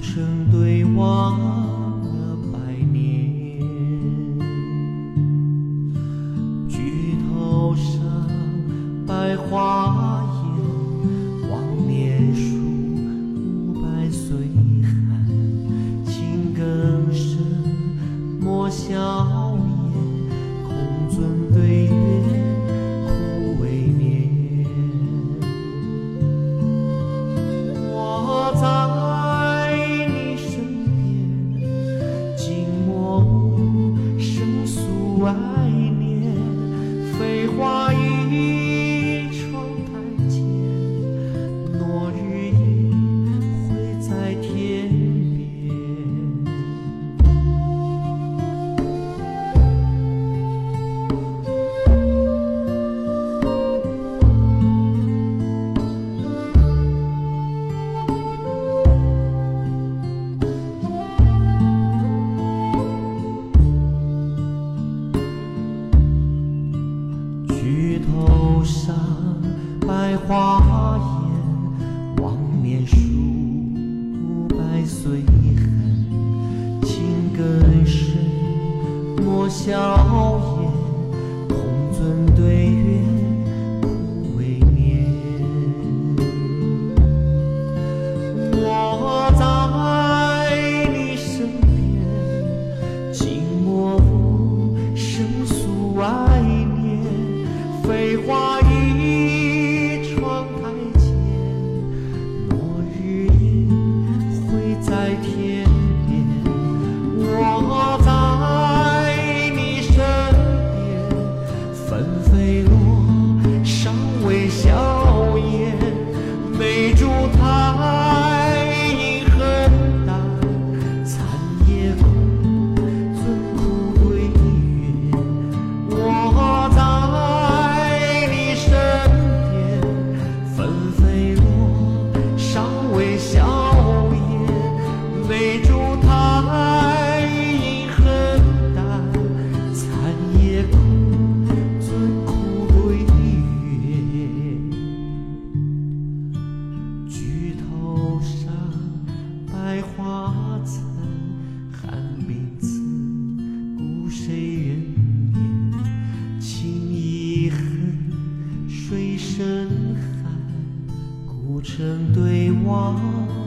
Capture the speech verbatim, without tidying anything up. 曾对望了百年，举头上百花艳，望年数五百岁寒，情更深莫笑言，空樽对月头上百花艳，望年数五百岁寒，情更深莫笑言，空樽对月不为眠。我在你身边，静默无声诉爱你，飞花一窗台前，落日也会在天边。我在你身边，纷飞落尚未硝烟，梅珠台影很淡，残夜空樽苦对月。我在古城对望。